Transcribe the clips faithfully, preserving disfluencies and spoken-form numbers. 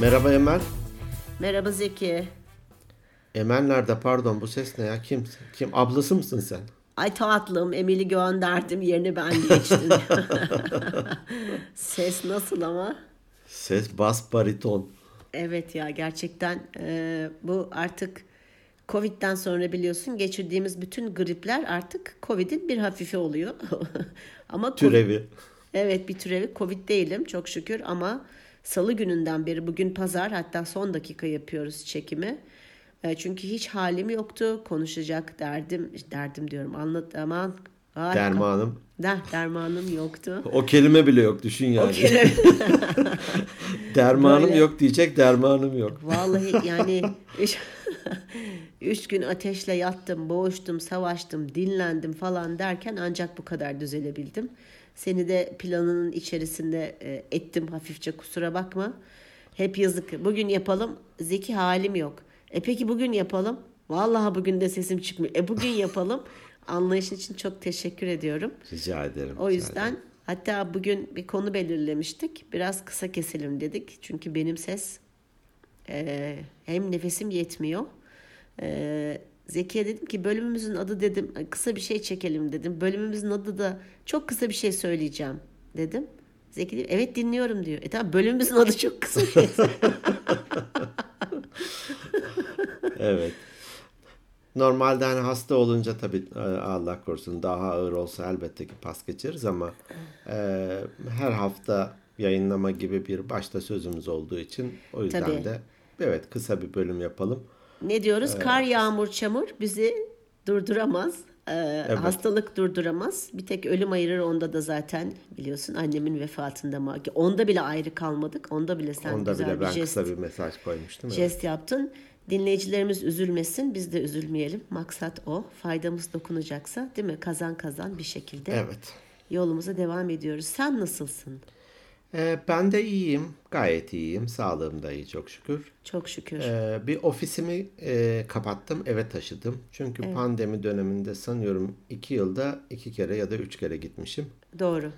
Merhaba Emel. Merhaba Zeki. Emel nerede? Pardon, bu ses ne ya? Kim? Kim? Ablası mısın sen? Ay tatlım, Emel'i gönderdim, yerine ben geçtim. Ses nasıl ama? Ses bas bariton. Evet ya, gerçekten e, bu artık Covid'den sonra biliyorsun geçirdiğimiz bütün gripler artık Covid'in bir hafifi oluyor. Ama türevi. COVID, evet, bir türevi. Covid değilim çok şükür ama salı gününden beri, bugün pazar, hatta son dakika yapıyoruz çekimi. E, çünkü hiç halim yoktu. Konuşacak derdim, derdim diyorum anlat aman. Harika. Dermanım. Der, dermanım yoktu. O kelime bile yok, düşün yani. O kelime... dermanım böyle... yok diyecek, dermanım yok. Vallahi yani üç... üç gün ateşle yattım, boğuştum, savaştım, dinlendim falan derken ancak bu kadar düzelebildim. Seni de planının içerisinde ettim hafifçe, kusura bakma. Hep yazık. Bugün yapalım. Zeki, halim yok. E peki bugün yapalım. Vallahi bugün de sesim çıkmıyor. E bugün yapalım. Anlayışın için çok teşekkür ediyorum. Rica ederim. O yüzden ederim. Hatta bugün bir konu belirlemiştik. Biraz kısa keselim dedik. Çünkü benim ses e, hem nefesim yetmiyor. E, Zeki'ye dedim ki bölümümüzün adı dedim. Kısa bir şey çekelim dedim. Bölümümüzün adı da çok kısa bir şey söyleyeceğim dedim. Zeki diyor evet dinliyorum diyor. E tamam, bölümümüzün adı çok kısa. Evet. Normalde hani hasta olunca tabii Allah korusun, daha ağır olsa elbette ki pas geçeriz ama e, her hafta yayınlama gibi bir başta sözümüz olduğu için o yüzden tabii. de evet kısa bir bölüm yapalım. Ne diyoruz? Ee, Kar, yağmur, çamur bizi durduramaz. Ee, evet. Hastalık durduramaz. Bir tek ölüm ayırır, onda da zaten biliyorsun annemin vefatında mı? Onda bile ayrı kalmadık. Onda bile sen onda güzel bile bir ben jest, kısa bir mesaj koymuştum. Jest evet. yaptın. Dinleyicilerimiz üzülmesin, biz de üzülmeyelim. Maksat o. Faydamız dokunacaksa, değil mi? Kazan kazan bir şekilde evet. yolumuza devam ediyoruz. Sen nasılsın? Ee, ben de iyiyim. Gayet iyiyim. Sağlığım da iyi çok şükür. Çok şükür. Ee, bir ofisimi e, kapattım, eve taşıdım. Çünkü evet. pandemi döneminde sanıyorum iki yılda iki kere ya da üç kere gitmişim. Doğru.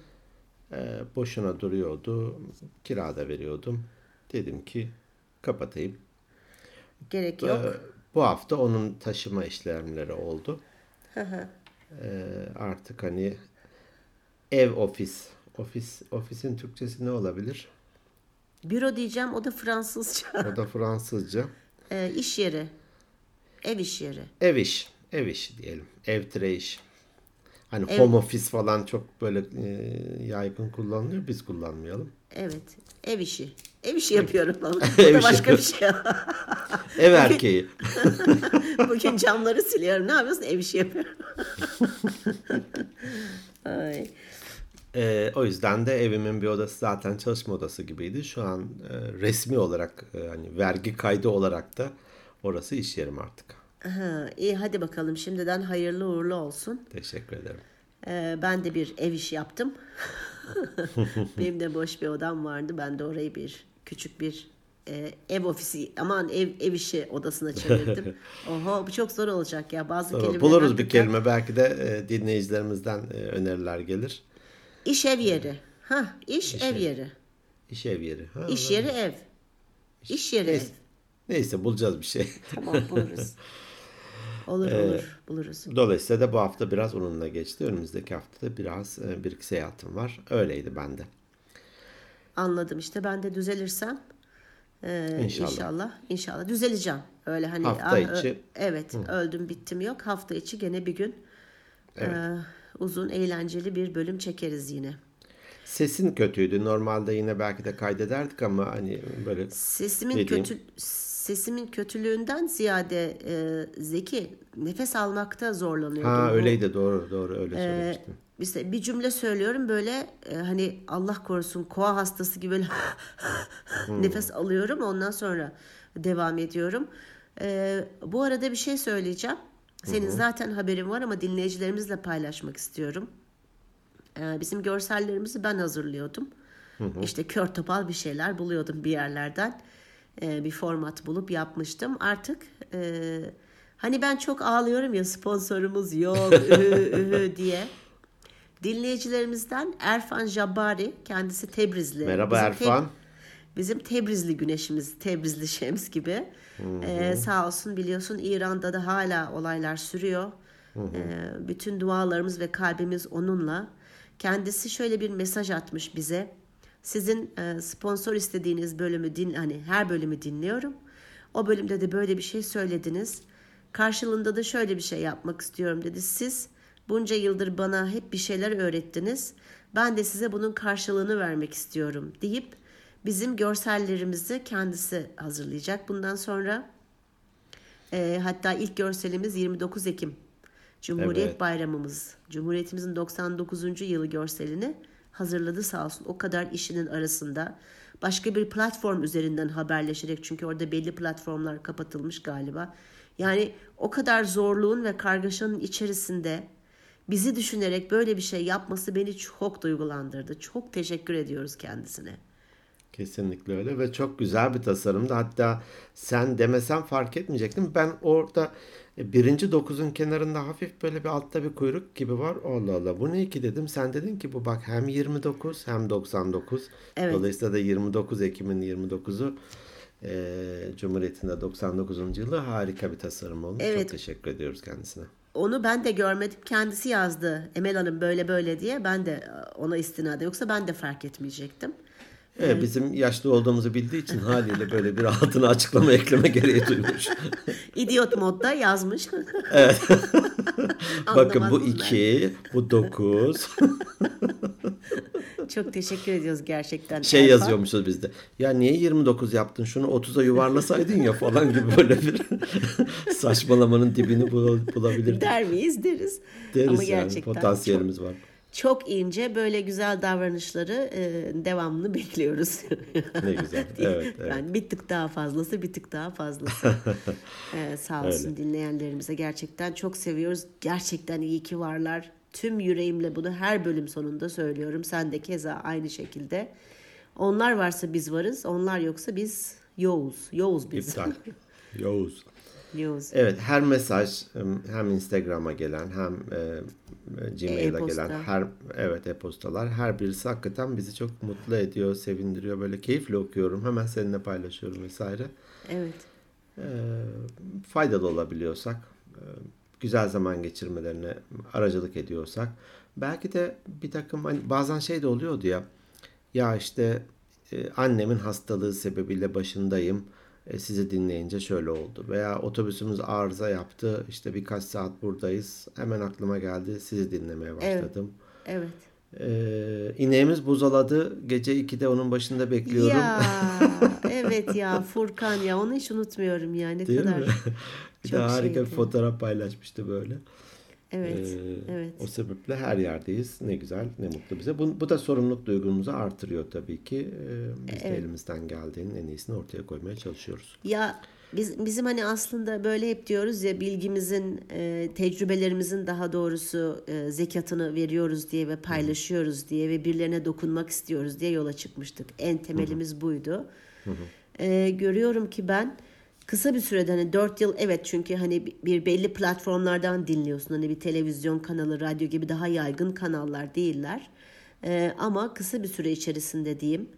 Ee, boşuna duruyordu. Kirada veriyordum. Dedim ki kapatayım. Gerek yok. Ee, bu hafta onun taşıma işlemleri oldu. ee, artık hani ev ofis. Ofis ofisin Türkçesi ne olabilir? Büro diyeceğim, o da Fransızca. O da Fransızca. Ee, iş yeri. Ev iş yeri. Ev iş. Ev işi diyelim. Ev tire iş. Hani ev. Home office falan çok böyle e, yaygın kullanılıyor. Biz kullanmayalım. Evet. Ev işi. Ev işi yapıyorum lan. Ev başka bir şey. Ev erkeği. Bugün camları siliyorum. Ne yapıyorsun? Ev işi yapıyorum. Ay. E, o yüzden de evimin bir odası zaten çalışma odası gibiydi. Şu an e, resmi olarak e, hani vergi kaydı olarak da orası iş yerim artık. Aha, iyi, hadi bakalım, şimdiden hayırlı uğurlu olsun. Teşekkür ederim. Ee, ben de bir ev işi yaptım. Benim de boş bir odam vardı. Ben de orayı bir küçük bir e, ev ofisi, aman ev ev işi odasına çevirdim. Oho, bu çok zor olacak ya. Bazı kelimeler buluruz bir kelime. Da... Belki de e, dinleyicilerimizden e, öneriler gelir. İş ev yeri. Ha, iş, iş ev yeri. İş ev yeri. Ha, iş yeri ev. İş, iş yeri neyse, ev. Neyse bulacağız bir şey. Tamam, buluruz. Olur ee, olur buluruz. Dolayısıyla da bu hafta biraz onunla geçti. Önümüzdeki haftada biraz bir iki seyahatim var. Öyleydi bende. Anladım, işte ben de düzelirsem e, inşallah. inşallah inşallah düzeleceğim. Öyle hani hafta ah, içi. Ö- evet, Hı. öldüm bittim yok. Hafta içi gene bir gün evet. e, uzun eğlenceli bir bölüm çekeriz yine. Sesin kötüydü. Normalde yine belki de kaydederdik ama hani böyle sesimin kötü Sesimin kötülüğünden ziyade e, Zeki nefes almakta zorlanıyordum. Ha öyleydi, doğru doğru öyle ee, söylemiştim. İşte bir cümle söylüyorum böyle e, hani Allah korusun koa hastası gibi böyle hmm. nefes alıyorum, ondan sonra devam ediyorum. E, bu arada bir şey söyleyeceğim. Senin hmm. zaten haberin var ama dinleyicilerimizle paylaşmak istiyorum. E, bizim görsellerimizi ben hazırlıyordum. Hmm. İşte kör topal bir şeyler buluyordum bir yerlerden. Bir format bulup yapmıştım. Artık e, hani ben çok ağlıyorum ya, sponsorumuz yok ühü, ühü diye. Dinleyicilerimizden Erfan Jabari, kendisi Tebrizli. Merhaba Erfan. Teb- bizim Tebrizli güneşimiz, Tebrizli şems gibi. Ee, sağ olsun, biliyorsun İran'da da hala olaylar sürüyor. Ee, bütün dualarımız ve kalbimiz onunla. Kendisi şöyle bir mesaj atmış bize. Sizin sponsor istediğiniz bölümü din, hani her bölümü dinliyorum. O bölümde de böyle bir şey söylediniz. Karşılığında da şöyle bir şey yapmak istiyorum dedi. Siz bunca yıldır bana hep bir şeyler öğrettiniz. Ben de size bunun karşılığını vermek istiyorum deyip bizim görsellerimizi kendisi hazırlayacak bundan sonra. E, hatta ilk görselimiz yirmi dokuz Ekim. Cumhuriyet evet. Bayramımız. Cumhuriyetimizin doksan dokuzuncu yılı görselini hazırladı sağ olsun. O kadar işinin arasında. Başka bir platform üzerinden haberleşerek, çünkü orada belli platformlar kapatılmış galiba. Yani o kadar zorluğun ve kargaşanın içerisinde bizi düşünerek böyle bir şey yapması beni çok duygulandırdı. Çok teşekkür ediyoruz kendisine. Kesinlikle öyle ve çok güzel bir tasarımdı. Hatta sen demesen fark etmeyecektim. Ben orada birinci dokuzun kenarında hafif böyle bir altta bir kuyruk gibi var. Allah Allah, bu ne ki dedim. Sen dedin ki bu bak hem yirmi dokuz hem doksan dokuz. Evet. Dolayısıyla da yirmi dokuz Ekim'in yirmi dokuzu e, Cumhuriyet'in de doksan dokuzuncu yılı, harika bir tasarım olmuş. Evet. Çok teşekkür ediyoruz kendisine. Onu ben de görmedim. Kendisi yazdı. Emel Hanım böyle böyle diye, ben de ona istinade, yoksa ben de fark etmeyecektim. Evet, bizim yaşlı olduğumuzu bildiği için haliyle böyle bir altına açıklama ekleme gereği duymuş. İdiot modda yazmış. Evet. Bakın bu iki, ben. Bu dokuz. Çok teşekkür ediyoruz gerçekten. Şey Erfan. Yazıyormuşuz biz de. Ya niye yirmi dokuz yaptın, şunu otuza yuvarlasaydın ya falan gibi böyle bir saçmalamanın dibini bulabilirdik. Der miyiz deriz. Deriz. Ama yani gerçekten potansiyelimiz çok... var. Çok ince böyle güzel davranışları e, devamını bekliyoruz. Ne güzel. Evet, evet. Yani bir tık daha fazlası, bir tık daha fazlası. ee, sağ olsun öyle. Dinleyenlerimize gerçekten çok seviyoruz. Gerçekten iyi ki varlar. Tüm yüreğimle bunu her bölüm sonunda söylüyorum. Sen de keza aynı şekilde. Onlar varsa biz varız. Onlar yoksa biz yoğuz. Yoğuz biz. İptal. Yoğuz. News. Evet, her mesaj hem Instagram'a gelen hem e, Gmail'a e-posta. Gelen her evet e-postalar, her birisi hakikaten bizi çok mutlu ediyor, sevindiriyor, böyle keyifle okuyorum, hemen seninle paylaşıyorum vesaire. Evet. E, faydalı olabiliyorsak, güzel zaman geçirmelerine aracılık ediyorsak, belki de bir takım hani bazen şey de oluyordu ya, ya işte e, annemin hastalığı sebebiyle başındayım. Sizi dinleyince şöyle oldu veya otobüsümüz arıza yaptı, işte birkaç saat buradayız, hemen aklıma geldi, sizi dinlemeye başladım. Evet. Evet. Ee, ineğimiz buzaladı, gece ikide onun başında bekliyorum. Ya, evet ya Furkan ya, onu hiç unutmuyorum ya, ne değil kadar. Bir de harika şeydi. Bir fotoğraf paylaşmıştı böyle. Evet, ee, evet. O sebeple her yerdeyiz. Ne güzel, ne mutlu bize. Bu, bu da sorumluluk duygumuzu artırıyor tabii ki. Ee, biz evet. de elimizden geldiğinin en iyisini ortaya koymaya çalışıyoruz. Ya biz, bizim hani aslında böyle hep diyoruz ya, bilgimizin, e, tecrübelerimizin daha doğrusu e, zekatını veriyoruz diye ve paylaşıyoruz Hı. diye ve birilerine dokunmak istiyoruz diye yola çıkmıştık. En temelimiz Hı. buydu. Hı. E, görüyorum ki ben kısa bir sürede hani dört yıl evet, çünkü hani bir belli platformlardan dinliyorsun. Hani bir televizyon kanalı, radyo gibi daha yaygın kanallar değiller. Ee, ama kısa bir süre içerisinde diyeyim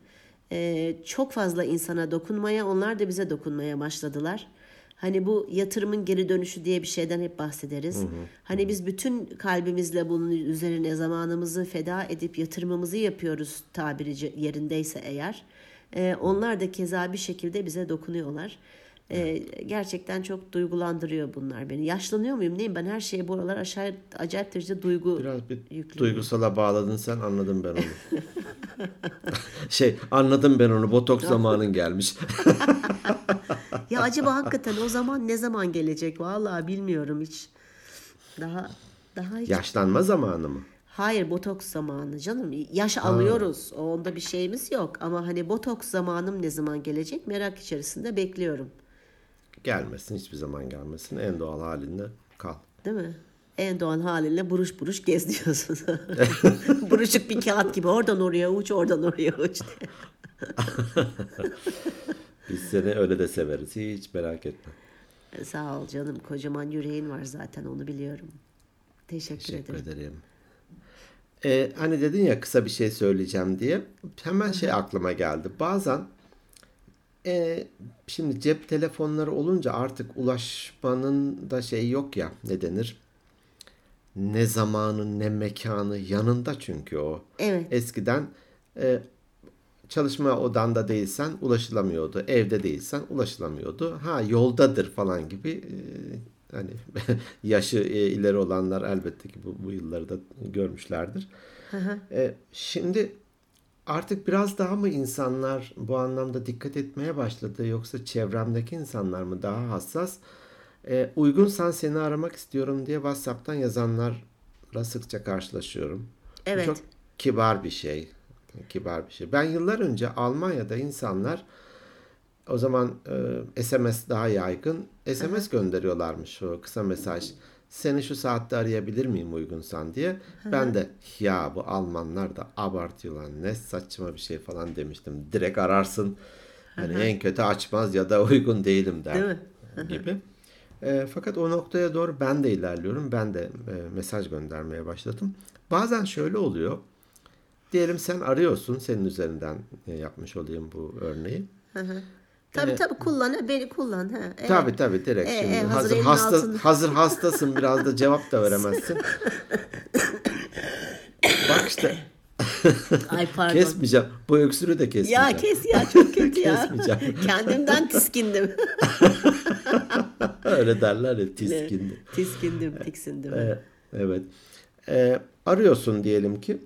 e, çok fazla insana dokunmaya, onlar da bize dokunmaya başladılar. Hani bu yatırımın geri dönüşü diye bir şeyden hep bahsederiz. Hı hı, hani hı. biz bütün kalbimizle bunun üzerine zamanımızı feda edip yatırımımızı yapıyoruz tabiri yerindeyse eğer. E, onlar da keza bir şekilde bize dokunuyorlar. Ee, gerçekten çok duygulandırıyor bunlar beni. Yaşlanıyor muyum neyim? Ben her şeye bu aralar aşağı acayip derecede duygu biraz bir yüklüyorum. Duygusala bağladın sen, anladım ben onu. şey anladım ben onu. Botoks zamanın gelmiş. ya acaba hakikaten o zaman ne zaman gelecek? Vallahi bilmiyorum hiç. Daha daha hiç yaşlanma bilmiyorum. Zamanı mı? Hayır, botoks zamanı canım. Yaş ha. alıyoruz. Onda bir şeyimiz yok ama hani botoks zamanım ne zaman gelecek? Merak içerisinde bekliyorum. Gelmesin, hiçbir zaman gelmesin. En doğal halinde kal. Değil mi? En doğal halinle buruş buruş gez diyorsun. Buruşuk bir kağıt gibi. Oradan oraya uç, oradan oraya uç. Biz seni öyle de severiz. Hiç merak etme. Sağ ol canım. Kocaman yüreğin var zaten. Onu biliyorum. Teşekkür, Teşekkür ederim. ederim. Ee, hani dedin ya kısa bir şey söyleyeceğim diye. Hemen şey aklıma geldi. Bazen E, şimdi cep telefonları olunca artık ulaşmanın da şeyi yok ya, ne denir? Ne zamanı ne mekanı yanında çünkü o. Evet. Eskiden e, çalışma odanda değilsen ulaşılamıyordu. Evde değilsen ulaşılamıyordu. Ha yoldadır falan gibi. E, hani yaşı e, ileri olanlar elbette ki bu, bu yılları da görmüşlerdir. Hı hı. E, şimdi artık biraz daha mı insanlar bu anlamda dikkat etmeye başladı, yoksa çevremdeki insanlar mı daha hassas? E, uygunsan seni aramak istiyorum diye WhatsApp'tan yazanlarla sıkça karşılaşıyorum. Evet. Çok kibar bir şey. Kibar bir şey. Ben yıllar önce Almanya'da insanlar, o zaman e, S M S daha yaygın, S M S gönderiyorlarmış, o kısa mesaj. Seni şu saatte arayabilir miyim uygunsan diye. Hı. Ben de ya bu Almanlar da abartıyorlar, ne saçma bir şey falan demiştim. Direkt ararsın. Hani en kötü açmaz ya da uygun değilim der. Değil mi? Hı-hı. Gibi. E, fakat o noktaya doğru ben de ilerliyorum. Ben de e, mesaj göndermeye başladım. Bazen şöyle oluyor. Diyelim sen arıyorsun. Senin üzerinden e, yapmış olayım bu örneği. Hı hı. Tabii tabii kullan, beni kullan. Ha, evet. Tabii tabii direkt e, şimdi. E, hazır hazır, hasta, hazır hastasın, biraz da cevap da veremezsin. Bak işte. Ay pardon. Kesmeyeceğim. Bu öksürü de kesmeyeceğim. Ya kes ya, çok kötü ya. Kendimden tiskindim. Öyle derler ya, tiskindim. Tiskindim, tiksindim. Evet. evet. Ee, arıyorsun diyelim ki.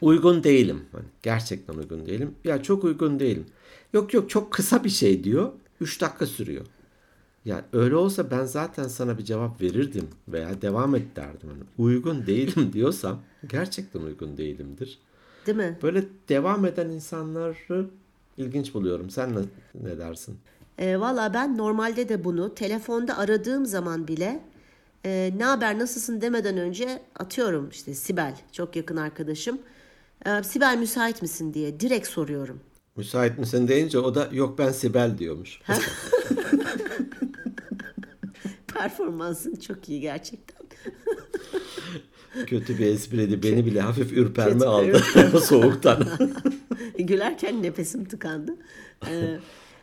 Uygun değilim. Hani gerçekten uygun değilim. Ya çok uygun değilim. Yok yok çok kısa bir şey diyor. üç dakika sürüyor. Yani öyle olsa ben zaten sana bir cevap verirdim veya devam et derdim. Yani uygun değilim diyorsam gerçekten uygun değilimdir. Değil mi? Böyle devam eden insanları ilginç buluyorum. Sen ne, ne dersin? E, Valla ben normalde de bunu telefonda aradığım zaman bile e, ne haber nasılsın demeden önce atıyorum işte Sibel, çok yakın arkadaşım. E, Sibel müsait misin diye direkt soruyorum. Müsait misin deyince o da yok ben Sibel diyormuş. Performansın çok iyi gerçekten. Kötü bir espriydi. Beni bile hafif ürperme aldı soğuktan. Gülerken nefesim tıkandı. Ee,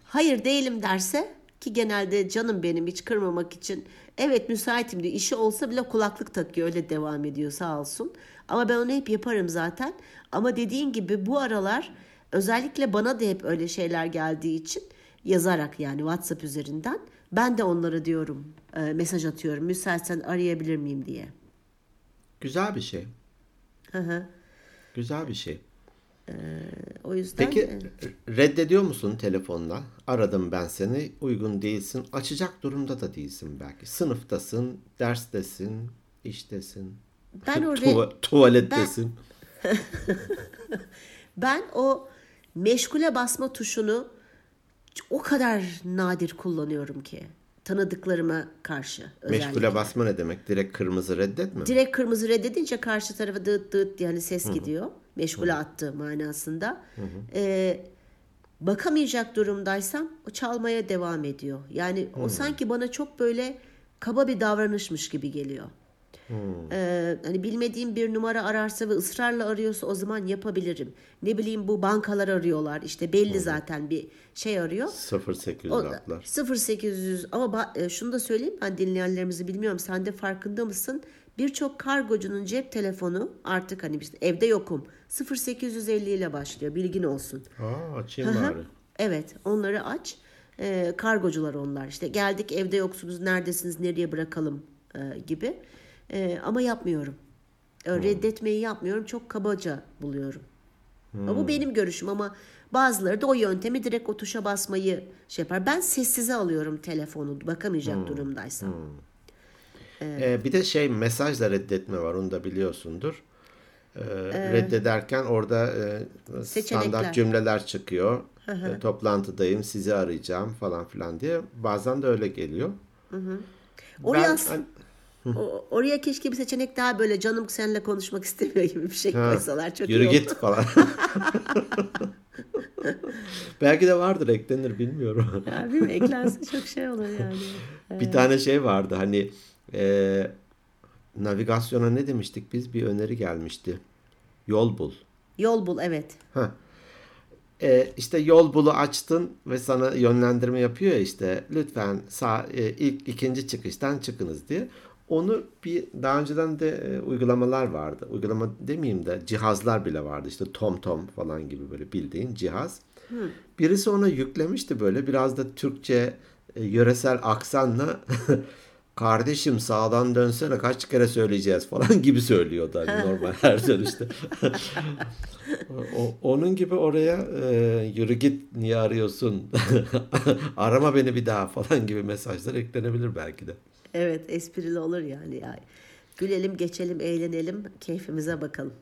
hayır değilim derse ki genelde canım benim, hiç kırmamak için evet müsaitim diyor. İşi olsa bile kulaklık takıyor, öyle devam ediyor sağ olsun. Ama ben onu hep yaparım zaten. Ama dediğin gibi bu aralar özellikle bana da hep öyle şeyler geldiği için yazarak, yani WhatsApp üzerinden ben de onlara diyorum, e, mesaj atıyorum. Müsaitsen arayabilir miyim diye. Güzel bir şey. Hı hı. Güzel bir şey. Ee, o yüzden. Peki e... reddediyor musun telefonla? Aradım ben seni, uygun değilsin. Açacak durumda da değilsin belki. Sınıftasın, derstesin, iştesin. Ben oraya... Tuva- tuvalettesin. Ben... Ben o meşgule basma tuşunu o kadar nadir kullanıyorum ki, tanıdıklarıma karşı özellikle. Meşgule basma ne demek? Direkt kırmızı reddet mi? Direkt kırmızı reddedince karşı tarafa dıt dıt diye hani ses Hı-hı. gidiyor. Meşgule Hı-hı. attı manasında. Ee, bakamayacak durumdaysam o çalmaya devam ediyor. Yani Hı-hı. o sanki bana çok böyle kaba bir davranışmış gibi geliyor. Hmm. Ee, hani bilmediğim bir numara ararsa ve ısrarla arıyorsa o zaman yapabilirim. Ne bileyim bu bankalar arıyorlar. İşte belli hmm. zaten bir şey arıyor. sıfır sekiz yüz atlar. sıfır sekiz yüz ama ba- şunu da söyleyeyim, ben dinleyenlerimizi bilmiyorum. Sen de farkında mısın? Birçok kargocunun cep telefonu artık hani işte evde yokum. sıfır sekiz yüz elli ile başlıyor. Bilgin olsun. Aa, açayım bari. Evet, onları aç. Ee, kargocular onlar. İşte geldik, evde yoksunuz, neredesiniz, nereye bırakalım e, gibi. Ee, ama yapmıyorum. Hmm. Reddetmeyi yapmıyorum. Çok kabaca buluyorum. Hmm. Ama bu benim görüşüm, ama bazıları da o yöntemi direkt o tuşa basmayı şey yapar. Ben sessize alıyorum telefonu, bakamayacak hmm. durumdaysam. Hmm. Ee, ee, bir de şey, mesajla reddetme var. Onu da biliyorsundur. Ee, ee, reddederken orada e, standart cümleler çıkıyor. E, toplantıdayım, sizi arayacağım falan filan diye. Bazen de öyle geliyor. Hı hı. Oraya aslında O, oraya keşke bir seçenek daha, böyle canım seninle konuşmak istemiyor gibi bir şey koysalar çok iyi olur. Yürü git falan. Belki de vardır, eklenir, bilmiyorum. Ya, değil mi? Eklense çok şey olur yani. Evet. Bir tane şey vardı hani e, navigasyona ne demiştik biz? Bir öneri gelmişti. Yol bul. Yol bul, evet. Ha. e, işte yol bulu açtın ve sana yönlendirme yapıyor işte, lütfen sağ, e, ilk ikinci çıkıştan çıkınız diye. Onu bir daha önceden de e, uygulamalar vardı. Uygulama demeyeyim de cihazlar bile vardı. İşte TomTom falan gibi böyle bildiğin cihaz. Hmm. Birisi ona yüklemişti böyle biraz da Türkçe e, yöresel aksanla kardeşim sağdan dönsene kaç kere söyleyeceğiz falan gibi söylüyordu. Hani normal her dönüşte. o, onun gibi oraya e, yürü git niye arıyorsun arama beni bir daha falan gibi mesajlar eklenebilir belki de. Evet, esprili olur yani ya. Gülelim, geçelim, eğlenelim, keyfimize bakalım.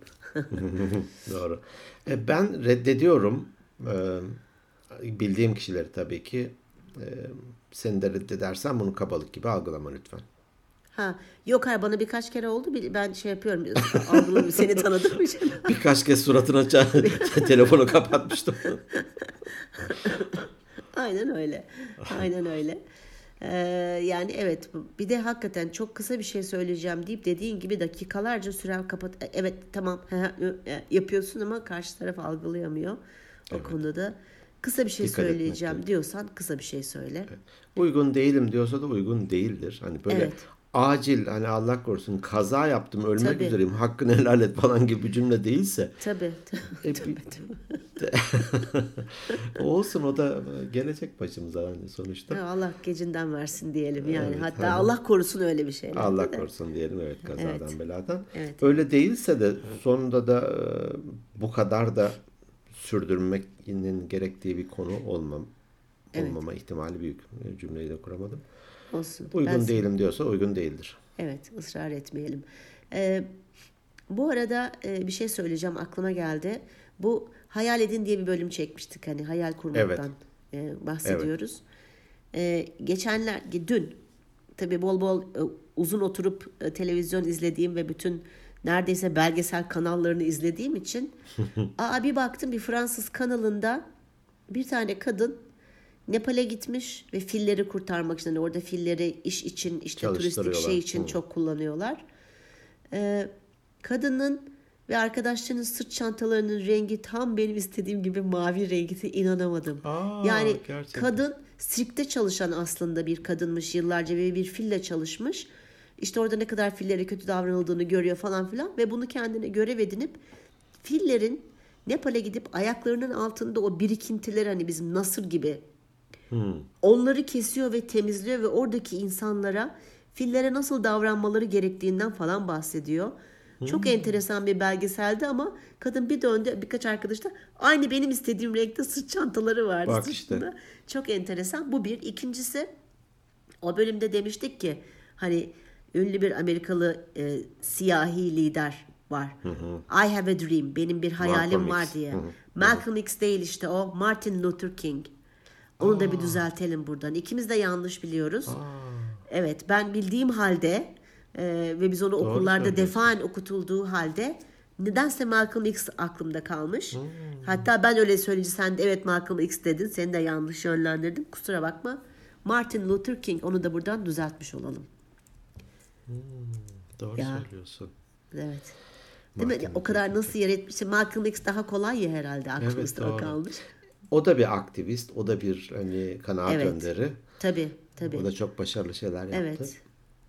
Doğru. E, ben reddediyorum. E, bildiğim kişileri tabii ki. E, seni de reddedersen bunu kabalık gibi algılama lütfen. Ha, yok hayır, bana birkaç kere oldu. Ben şey yapıyorum. Algıladım, seni tanıdım. Birkaç kez suratına telefonu kapatmıştım. Aynen öyle. Aynen öyle. Ee, yani evet, bir de hakikaten çok kısa bir şey söyleyeceğim deyip dediğin gibi dakikalarca süren kapat evet tamam yapıyorsun ama karşı taraf algılayamıyor. O evet. Konuda kısa bir şey dikkat söyleyeceğim diyorsan kısa bir şey söyle. Evet. Uygun değilim diyorsa da uygun değildir. Hani böyle evet. Acil hani Allah korusun kaza yaptım ölmek tabii. Üzereyim hakkını helal et falan gibi bir cümle değilse. Tabii. Tabii, e, tabii, tabii. Olsun, o da gelecek başımıza hani sonuçta. Ya Allah gecinden versin diyelim yani. Evet, hatta tamam. Allah korusun öyle bir şeyler. Allah korusun diyelim evet kazadan evet. Beladan. Evet. Öyle değilse de sonunda da bu kadar da sürdürmenin gerektiği bir konu olmam, olmama evet. ihtimali büyük. Cümleyi de kuramadım. Olsun. Uygun ben değilim sana... diyorsa uygun değildir. Evet, ısrar etmeyelim. Ee, bu arada e, bir şey söyleyeceğim, aklıma geldi. Bu hayal edin diye bir bölüm çekmiştik, hani hayal kurmaktan evet. e, bahsediyoruz. Evet. E, geçenler dün tabii bol bol e, uzun oturup e, televizyon izlediğim ve bütün neredeyse belgesel kanallarını izlediğim için aa bir baktım bir Fransız kanalında bir tane kadın Nepal'e gitmiş ve filleri kurtarmak için. Yani orada filleri iş için, işte turistik şey için Hı. çok kullanıyorlar. Ee, kadının ve arkadaşlarının sırt çantalarının rengi tam benim istediğim gibi mavi rengi, inanamadım. Aa, yani gerçekten. Kadın sirkte çalışan aslında bir kadınmış. Yıllarca bir, bir fille çalışmış. İşte orada ne kadar fillere kötü davranıldığını görüyor falan filan. Ve bunu kendine görev edinip fillerin Nepal'e gidip ayaklarının altında o birikintiler, hani bizim nasır gibi Hmm. onları kesiyor ve temizliyor ve oradaki insanlara fillere nasıl davranmaları gerektiğinden falan bahsediyor. Hmm. Çok enteresan bir belgeseldi ama kadın bir döndü, birkaç arkadaş da aynı benim istediğim renkte sırt çantaları vardı. Bak işte. Çok enteresan. Bu bir. İkincisi, o bölümde demiştik ki hani ünlü bir Amerikalı e, siyahi lider var. Hı hı. I have a dream. Benim bir hayalim Malcolm var X. diye. Hı hı. Malcolm Hı. X değil işte o. Martin Luther King. Onu Aa. da bir düzeltelim buradan. İkimiz de yanlış biliyoruz. Aa. Evet, ben bildiğim halde e, ve biz onu Doğru okullarda defaen okutulduğu halde nedense Malcolm X aklımda kalmış. Hmm. Hatta ben öyle söyleyince sen de evet Malcolm X dedin. Seni de yanlış yönlendirdim. Kusura bakma. Martin Luther King, onu da buradan düzeltmiş olalım. Hmm. Doğru ya. Söylüyorsun. Evet. Değil Martin mi? O kadar nasıl yer etmiş. Malcolm X daha kolay ya herhalde. Aklımızda evet, o kalmış. O da bir aktivist, o da bir hani kanaat evet. önderi. Tabii, tabii. O da çok başarılı şeyler yaptı. Evet.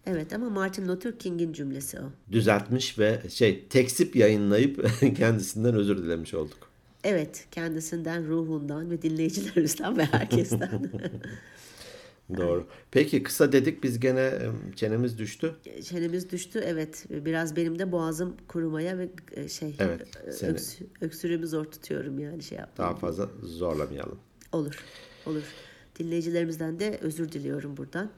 Evet ama Martin Luther King'in cümlesi o. Düzeltmiş ve şey tekzip yayınlayıp kendisinden özür dilemiş olduk. Evet, kendisinden, ruhundan ve dinleyicilerimizden ve herkesten. Doğru. Peki kısa dedik, biz gene çenemiz düştü. Çenemiz düştü evet. Biraz benim de boğazım kurumaya ve şey evet, öks- öksürüğümü zor tutuyorum yani şey yapmam. Daha fazla zorlamayalım. Olur. Olur. Dinleyicilerimizden de özür diliyorum buradan.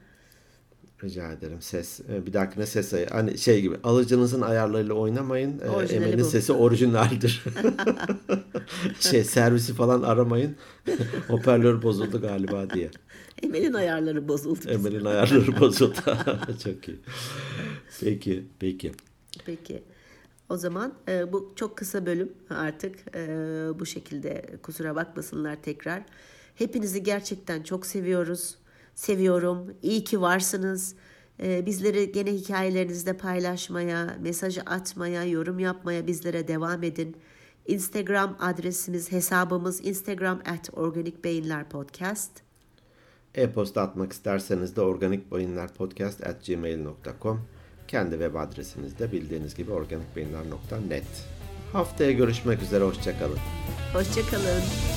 Rica ederim. Ses bir dahakine ses ayı. Hani şey gibi alıcınızın ayarlarıyla oynamayın. Orijinali Emel'in bu. Sesi orijinaldir. şey servisi falan aramayın. Hoparlör bozuldu galiba diye. Emel'in ayarları bozuldu. Emel'in ayarları bozuldu. Çok iyi. Peki, peki. Peki. O zaman e, bu çok kısa bölüm artık e, bu şekilde, kusura bakmasınlar tekrar. Hepinizi gerçekten çok seviyoruz. Seviyorum. İyi ki varsınız. Ee, bizleri gene hikayelerinizde paylaşmaya, mesajı atmaya, yorum yapmaya bizlere devam edin. Instagram adresimiz, hesabımız Instagram at Organik Beyinler Podcast. E-posta atmak isterseniz de organik beyinler podcast at gmail nokta com. Kendi web adresimiz de bildiğiniz gibi organik beyinler nokta net. Haftaya görüşmek üzere, hoşça kalın. Hoşça kalın.